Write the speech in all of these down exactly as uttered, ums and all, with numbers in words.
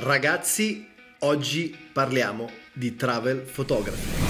Ragazzi, oggi parliamo di travel photography.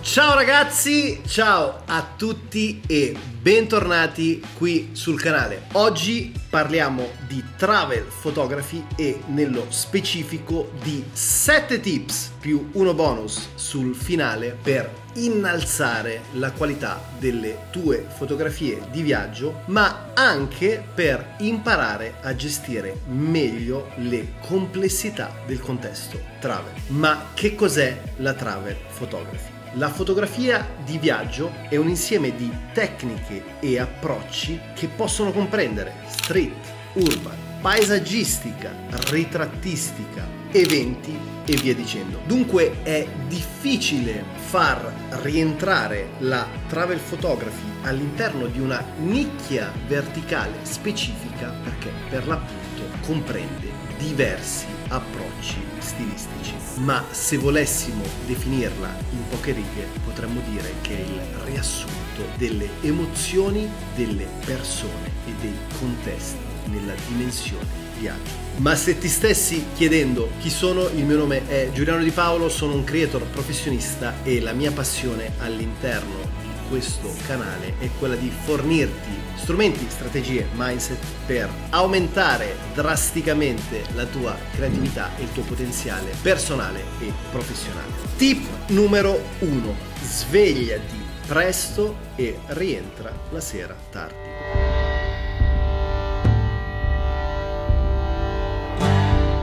Ciao ragazzi, ciao a tutti e bentornati qui sul canale. Oggi parliamo di travel photography e nello specifico di sette tips più uno bonus sul finale per innalzare la qualità delle tue fotografie di viaggio, ma anche per imparare a gestire meglio le complessità del contesto travel. Ma che cos'è la travel photography? La fotografia di viaggio è un insieme di tecniche e approcci che possono comprendere street, urban, paesaggistica, ritrattistica, eventi e via dicendo. Dunque è difficile far rientrare la travel photography all'interno di una nicchia verticale specifica perché per l'appunto comprende diversi approcci stilistici, ma se volessimo definirla in poche righe potremmo dire che è il riassunto delle emozioni delle persone e dei contesti nella dimensione viaggio. Ma se ti stessi chiedendo chi sono, il mio nome è Giuliano Di Paolo, sono un creator professionista e la mia passione all'interno di questo canale è quella di fornirti strumenti, strategie, mindset per aumentare drasticamente la tua creatività e il tuo potenziale personale e professionale. Tip numero uno: svegliati presto e rientra la sera tardi.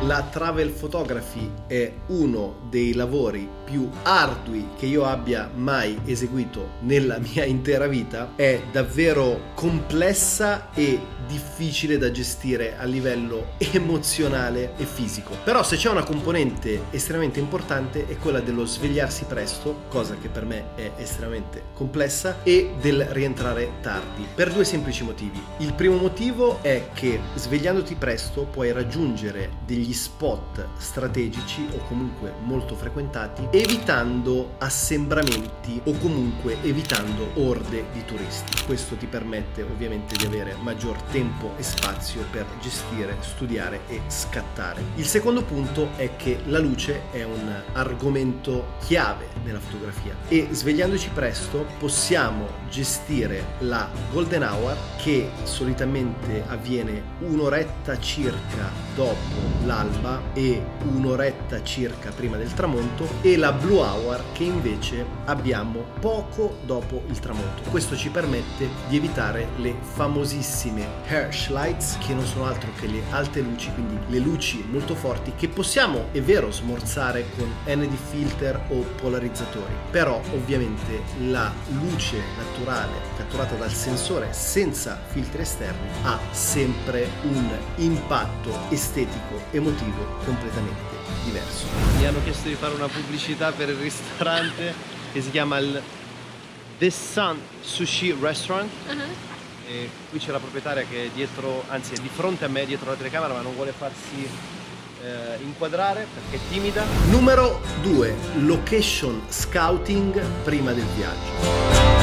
La travel photography è uno dei lavori più ardui che io abbia mai eseguito nella mia intera vita. È davvero complessa e difficile da gestire a livello emozionale e fisico. Però se c'è una componente estremamente importante è quella dello svegliarsi presto, cosa che per me è estremamente complessa, e del rientrare tardi per due semplici motivi. Il primo motivo è che svegliandoti presto puoi raggiungere degli spot strategici o comunque molto frequentati, evitando assembramenti o comunque evitando orde di turisti. Questo ti permette ovviamente di avere maggior tempo e spazio per gestire, studiare e scattare. Il secondo punto è che la luce è un argomento chiave nella fotografia e svegliandoci presto possiamo gestire la golden hour, che solitamente avviene un'oretta circa dopo l'alba e un'oretta circa prima del tramonto, e la blue hour che invece abbiamo poco dopo il tramonto. Questo ci permette di evitare le famosissime harsh lights, che non sono altro che le alte luci, quindi le luci molto forti che possiamo, è vero, smorzare con N D filter o polarizzatori, però ovviamente la luce naturale catturata dal sensore senza filtri esterni ha sempre un impatto estetico emotivo completamente diverso. Mi hanno chiesto di fare una pubblicità per il ristorante che si chiama il The Sun Sushi Restaurant. Uh-huh. E qui c'è la proprietaria che è dietro, anzi è di fronte a me, dietro la telecamera, ma non vuole farsi eh, inquadrare perché è timida. Numero due: location scouting prima del viaggio.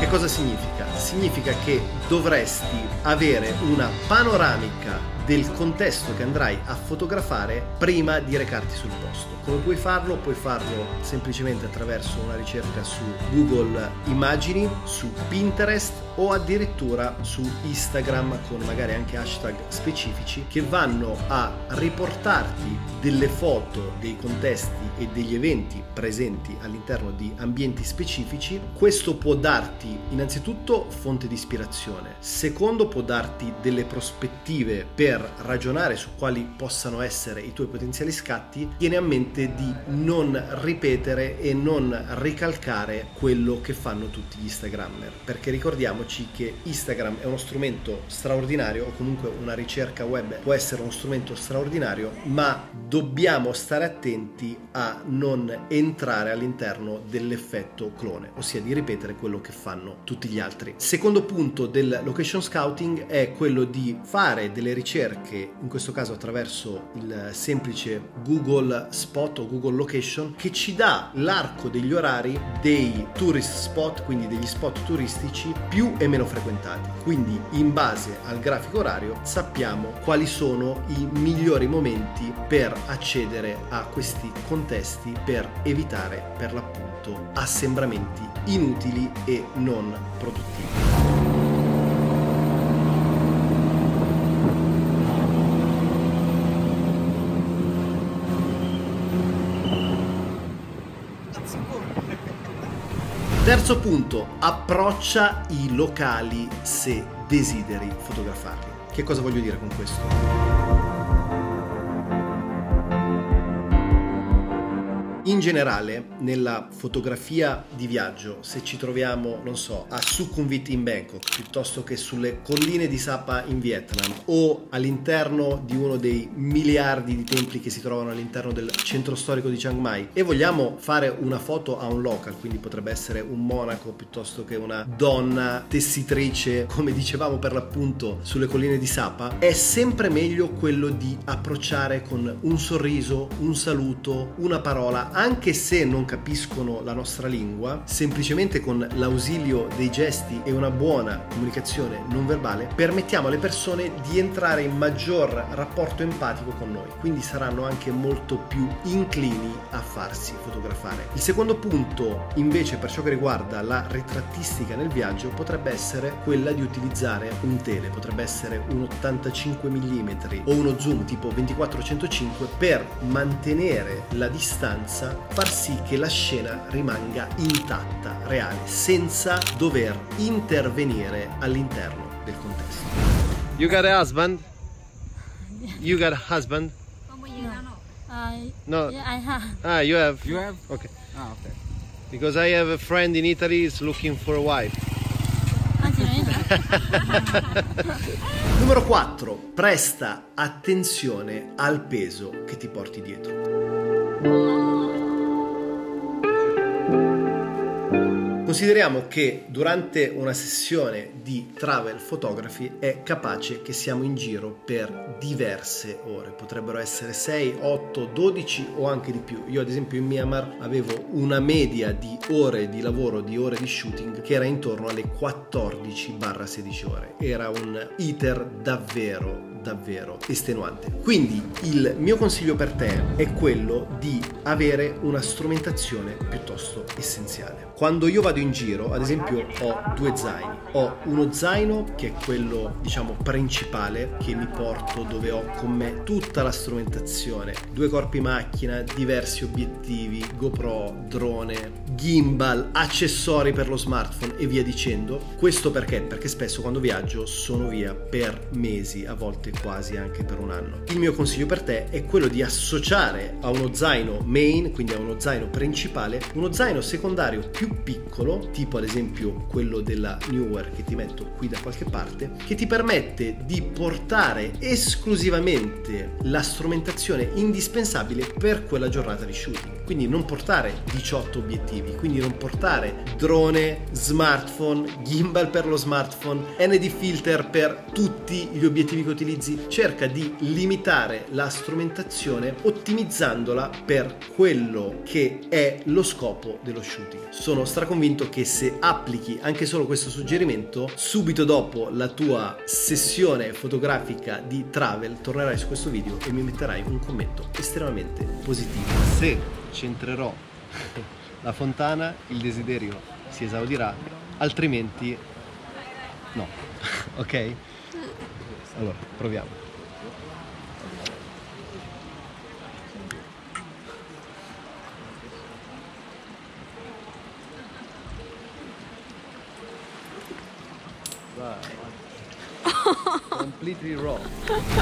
Che cosa significa? Significa che dovresti avere una panoramica del contesto che andrai a fotografare prima di recarti sul posto. Come puoi farlo? Puoi farlo semplicemente attraverso una ricerca su Google Immagini, su Pinterest o addirittura su Instagram con magari anche hashtag specifici che vanno a riportarti delle foto dei contesti e degli eventi presenti all'interno di ambienti specifici. Questo può darti innanzitutto fonte di ispirazione, secondo può darti delle prospettive per ragionare su quali possano essere i tuoi potenziali scatti. Tieni a mente di non ripetere e non ricalcare quello che fanno tutti gli Instagrammer, perché ricordiamoci che Instagram è uno strumento straordinario, o comunque una ricerca web può essere uno strumento straordinario, ma dobbiamo stare attenti a non entrare all'interno dell'effetto clone, ossia di ripetere quello che fanno tutti gli altri. Secondo punto del del location scouting è quello di fare delle ricerche, in questo caso attraverso il semplice Google Spot o Google Location, che ci dà l'arco degli orari dei tourist spot, quindi degli spot turistici più e meno frequentati. Quindi in base al grafico orario sappiamo quali sono i migliori momenti per accedere a questi contesti per evitare per l'appunto assembramenti inutili e non produttivi. Terzo punto, approccia i locali se desideri fotografarli. Che cosa voglio dire con questo? In generale, nella fotografia di viaggio, se ci troviamo, non so, a Sukhumvit in Bangkok, piuttosto che sulle colline di Sapa in Vietnam, o all'interno di uno dei miliardi di templi che si trovano all'interno del centro storico di Chiang Mai, e vogliamo fare una foto a un local, quindi potrebbe essere un monaco piuttosto che una donna tessitrice, come dicevamo per l'appunto sulle colline di Sapa, è sempre meglio quello di approcciare con un sorriso, un saluto, una parola, anche se non capiscono la nostra lingua, semplicemente con l'ausilio dei gesti e una buona comunicazione non verbale permettiamo alle persone di entrare in maggior rapporto empatico con noi, quindi saranno anche molto più inclini a farsi fotografare. Il secondo punto, invece, per ciò che riguarda la ritrattistica nel viaggio, potrebbe essere quella di utilizzare un tele, potrebbe essere un ottantacinque millimetri o uno zoom tipo ventiquattro centocinque per mantenere la distanza, far sì che la scena rimanga intatta, reale, senza dover intervenire all'interno del contesto. You got a husband? You got a husband? No. I, no. Yeah, I have. Ah, you have. You have? Okay. Ah, okay. Because I have a friend in Italy is looking for a wife. Numero quattro. Presta attenzione al peso che ti porti dietro. Consideriamo che durante una sessione di travel photography è capace che siamo in giro per diverse ore, potrebbero essere sei, otto, dodici o anche di più. Io ad esempio in Myanmar avevo una media di ore di lavoro, di ore di shooting, che era intorno alle quattordici sedici ore. Era un iter davvero davvero estenuante. Quindi il mio consiglio per te è quello di avere una strumentazione piuttosto essenziale. Quando io vado in giro, ad esempio, ho due zaini. Ho uno zaino che è quello, diciamo, principale, che mi porto, dove ho con me tutta la strumentazione, due corpi macchina, diversi obiettivi, GoPro, drone, gimbal, accessori per lo smartphone e via dicendo. Questo perché? Perché spesso quando viaggio sono via per mesi, a volte quasi anche per un anno. Il mio consiglio per te è quello di associare a uno zaino main, quindi a uno zaino principale, uno zaino secondario più piccolo, tipo ad esempio quello della Newer che ti metto qui da qualche parte, che ti permette di portare esclusivamente la strumentazione indispensabile per quella giornata di shooting. Quindi non portare diciotto obiettivi, quindi non portare drone, smartphone, gimbal per lo smartphone, N D filter per tutti gli obiettivi che utilizzi. Cerca di limitare la strumentazione ottimizzandola per quello che è lo scopo dello shooting. Sono straconvinto che se applichi anche solo questo suggerimento, subito dopo la tua sessione fotografica di travel tornerai su questo video e mi metterai un commento estremamente positivo. Se centrerò la fontana, il desiderio si esaudirà, altrimenti no. Ok? Allora, proviamo. Completely wrong.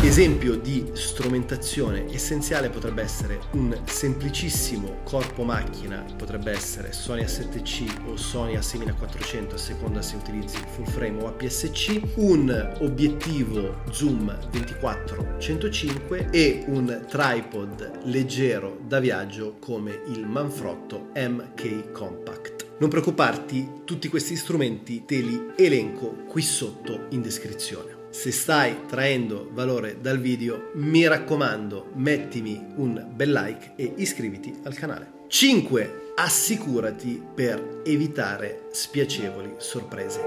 Esempio di strumentazione essenziale potrebbe essere un semplicissimo corpo macchina, potrebbe essere Sony A sette C o Sony A sessantaquattrocento, a seconda se utilizzi full frame o A P S C, un obiettivo zoom ventiquattro centocinque e un tripod leggero da viaggio come il Manfrotto M K Compact. Non preoccuparti, tutti questi strumenti te li elenco qui sotto in descrizione. Se stai traendo valore dal video, mi raccomando, mettimi un bel like e iscriviti al canale. cinque. Assicurati per evitare spiacevoli sorprese.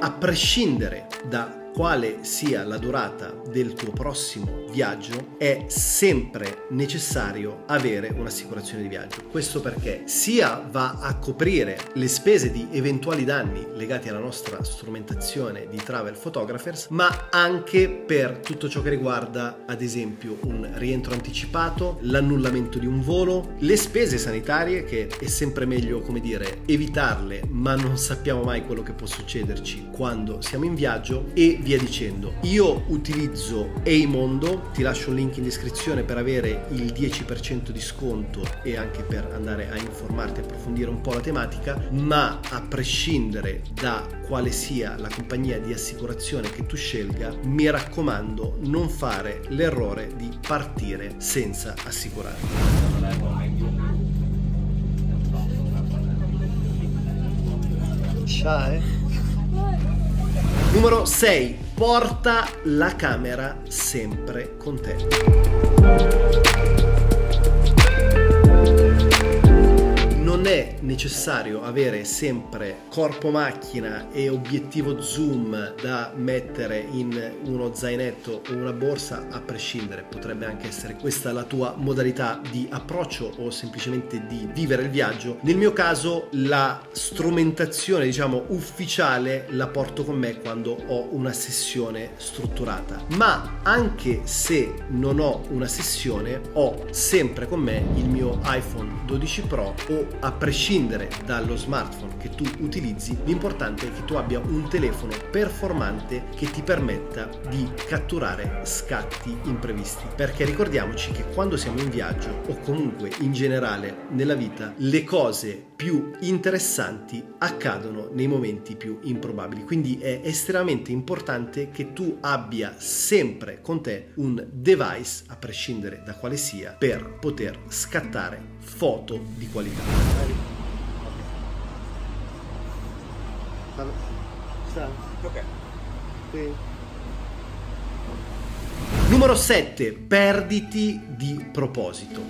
A prescindere da quale sia la durata del tuo prossimo viaggio, è sempre necessario avere un'assicurazione di viaggio. Questo perché sia va a coprire le spese di eventuali danni legati alla nostra strumentazione di travel photographers, ma anche per tutto ciò che riguarda, ad esempio, un rientro anticipato, l'annullamento di un volo, le spese sanitarie, che è sempre meglio, come dire, evitarle, ma non sappiamo mai quello che può succederci quando siamo in viaggio, e via dicendo. Io utilizzo Eimondo, ti lascio un link in descrizione per avere il dieci per cento di sconto e anche per andare a informarti e approfondire un po' la tematica, ma a prescindere da quale sia la compagnia di assicurazione che tu scelga, mi raccomando, non fare l'errore di partire senza assicurarti. Ciao, eh? Numero sei. Porta la camera sempre con te. Non è necessario avere sempre corpo macchina e obiettivo zoom da mettere in uno zainetto o una borsa, a prescindere. Potrebbe anche essere questa la tua modalità di approccio o semplicemente di vivere il viaggio. Nel mio caso la strumentazione, diciamo, ufficiale la porto con me quando ho una sessione strutturata, ma anche se non ho una sessione ho sempre con me il mio iPhone dodici Pro o, a prescindere dallo smartphone che tu utilizzi, l'importante è che tu abbia un telefono performante che ti permetta di catturare scatti imprevisti, perché ricordiamoci che quando siamo in viaggio o comunque in generale nella vita, le cose più interessanti accadono nei momenti più improbabili, quindi è estremamente importante che tu abbia sempre con te un device, a prescindere da quale sia, per poter scattare foto di qualità. Okay. Sì. Numero sette. Perditi di proposito.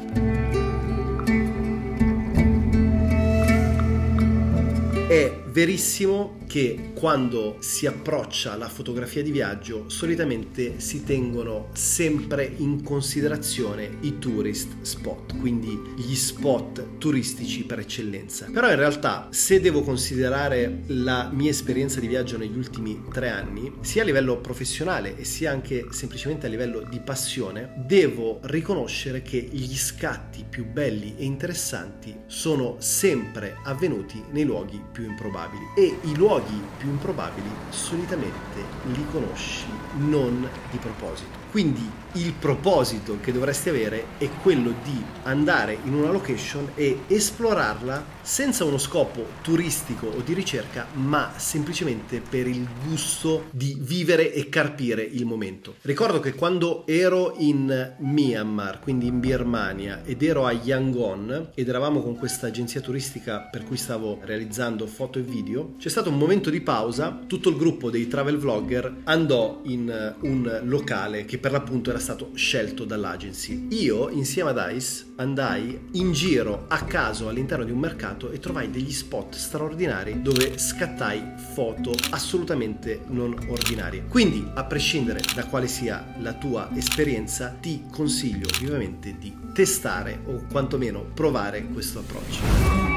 È verissimo che quando si approccia alla fotografia di viaggio solitamente si tengono sempre in considerazione i tourist spot, quindi gli spot turistici per eccellenza. Però in realtà, se devo considerare la mia esperienza di viaggio negli ultimi tre anni, sia a livello professionale e sia anche semplicemente a livello di passione, devo riconoscere che gli scatti più belli e interessanti sono sempre avvenuti nei luoghi più improbabili. E i luoghi più improbabili solitamente li conosci non di proposito. Quindi il proposito che dovresti avere è quello di andare in una location e esplorarla senza uno scopo turistico o di ricerca, ma semplicemente per il gusto di vivere e carpire il momento. Ricordo che quando ero in Myanmar, quindi in Birmania, ed ero a Yangon ed eravamo con questa agenzia turistica per cui stavo realizzando foto e video, c'è stato un momento di pausa, tutto il gruppo dei travel vlogger andò in un locale che per l'appunto era stato scelto dall'agency. Io, insieme ad Ice, andai in giro a caso all'interno di un mercato e trovai degli spot straordinari dove scattai foto assolutamente non ordinarie. Quindi, a prescindere da quale sia la tua esperienza, ti consiglio vivamente di testare o quantomeno provare questo approccio.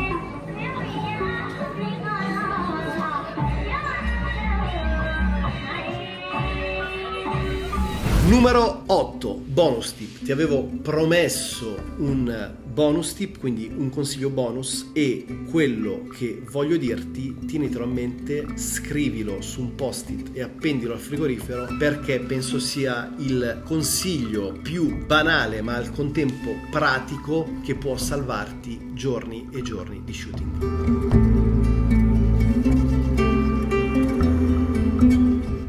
Numero otto. Bonus tip. Ti avevo promesso un bonus tip, quindi un consiglio bonus, e quello che voglio dirti tienitelo a mente, scrivilo su un post-it e appendilo al frigorifero, perché penso sia il consiglio più banale ma al contempo pratico che può salvarti giorni e giorni di shooting.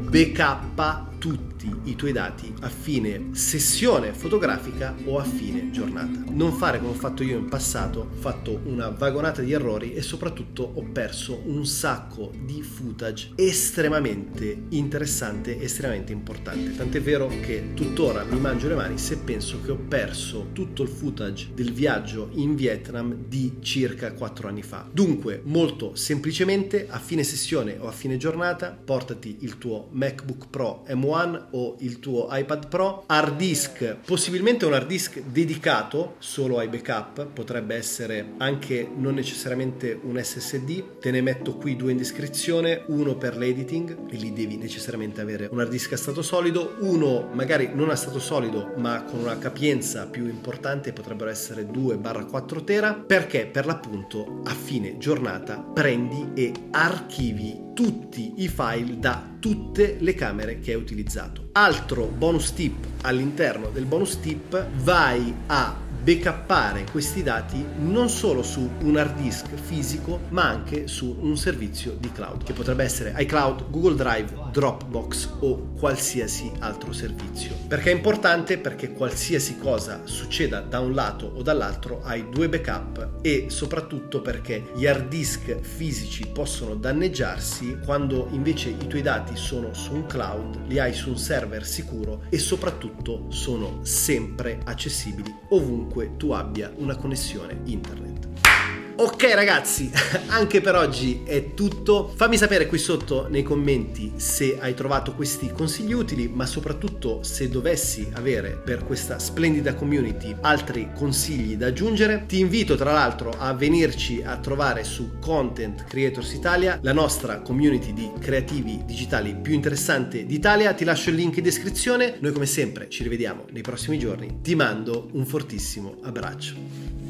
Becappa tutti i tuoi dati a fine sessione fotografica o a fine giornata. Non fare come ho fatto io in passato, ho fatto una vagonata di errori e soprattutto ho perso un sacco di footage estremamente interessante, estremamente importante. Tant'è vero che tuttora mi mangio le mani se penso che ho perso tutto il footage del viaggio in Vietnam di circa quattro anni fa. Dunque, molto semplicemente, a fine sessione o a fine giornata, portati il tuo MacBook Pro M uno o il tuo iPad Pro, hard disk, possibilmente un hard disk dedicato solo ai backup, potrebbe essere anche non necessariamente un S S D, te ne metto qui due in descrizione, uno per l'editing, e lì devi necessariamente avere un hard disk a stato solido, uno magari non a stato solido ma con una capienza più importante, potrebbero essere due quattro tera, perché per l'appunto a fine giornata prendi e archivi tutti i file da tutte le camere che hai utilizzato. Altro bonus tip all'interno del bonus tip: vai a backuppare questi dati non solo su un hard disk fisico ma anche su un servizio di cloud, che potrebbe essere iCloud, Google Drive, Dropbox o qualsiasi altro servizio. Perché è importante? Perché qualsiasi cosa succeda da un lato o dall'altro hai due backup, e soprattutto perché gli hard disk fisici possono danneggiarsi, quando invece i tuoi dati sono su un cloud, li hai su un server sicuro e soprattutto sono sempre accessibili ovunque tu abbia una connessione internet. Ok ragazzi, anche per oggi è tutto. Fammi sapere qui sotto nei commenti se hai trovato questi consigli utili, ma soprattutto se dovessi avere per questa splendida community altri consigli da aggiungere. Ti invito tra l'altro a venirci a trovare su Content Creators Italia, la nostra community di creativi digitali più interessante d'Italia. Ti lascio il link in descrizione. Noi come sempre ci rivediamo nei prossimi giorni. Ti mando un fortissimo abbraccio.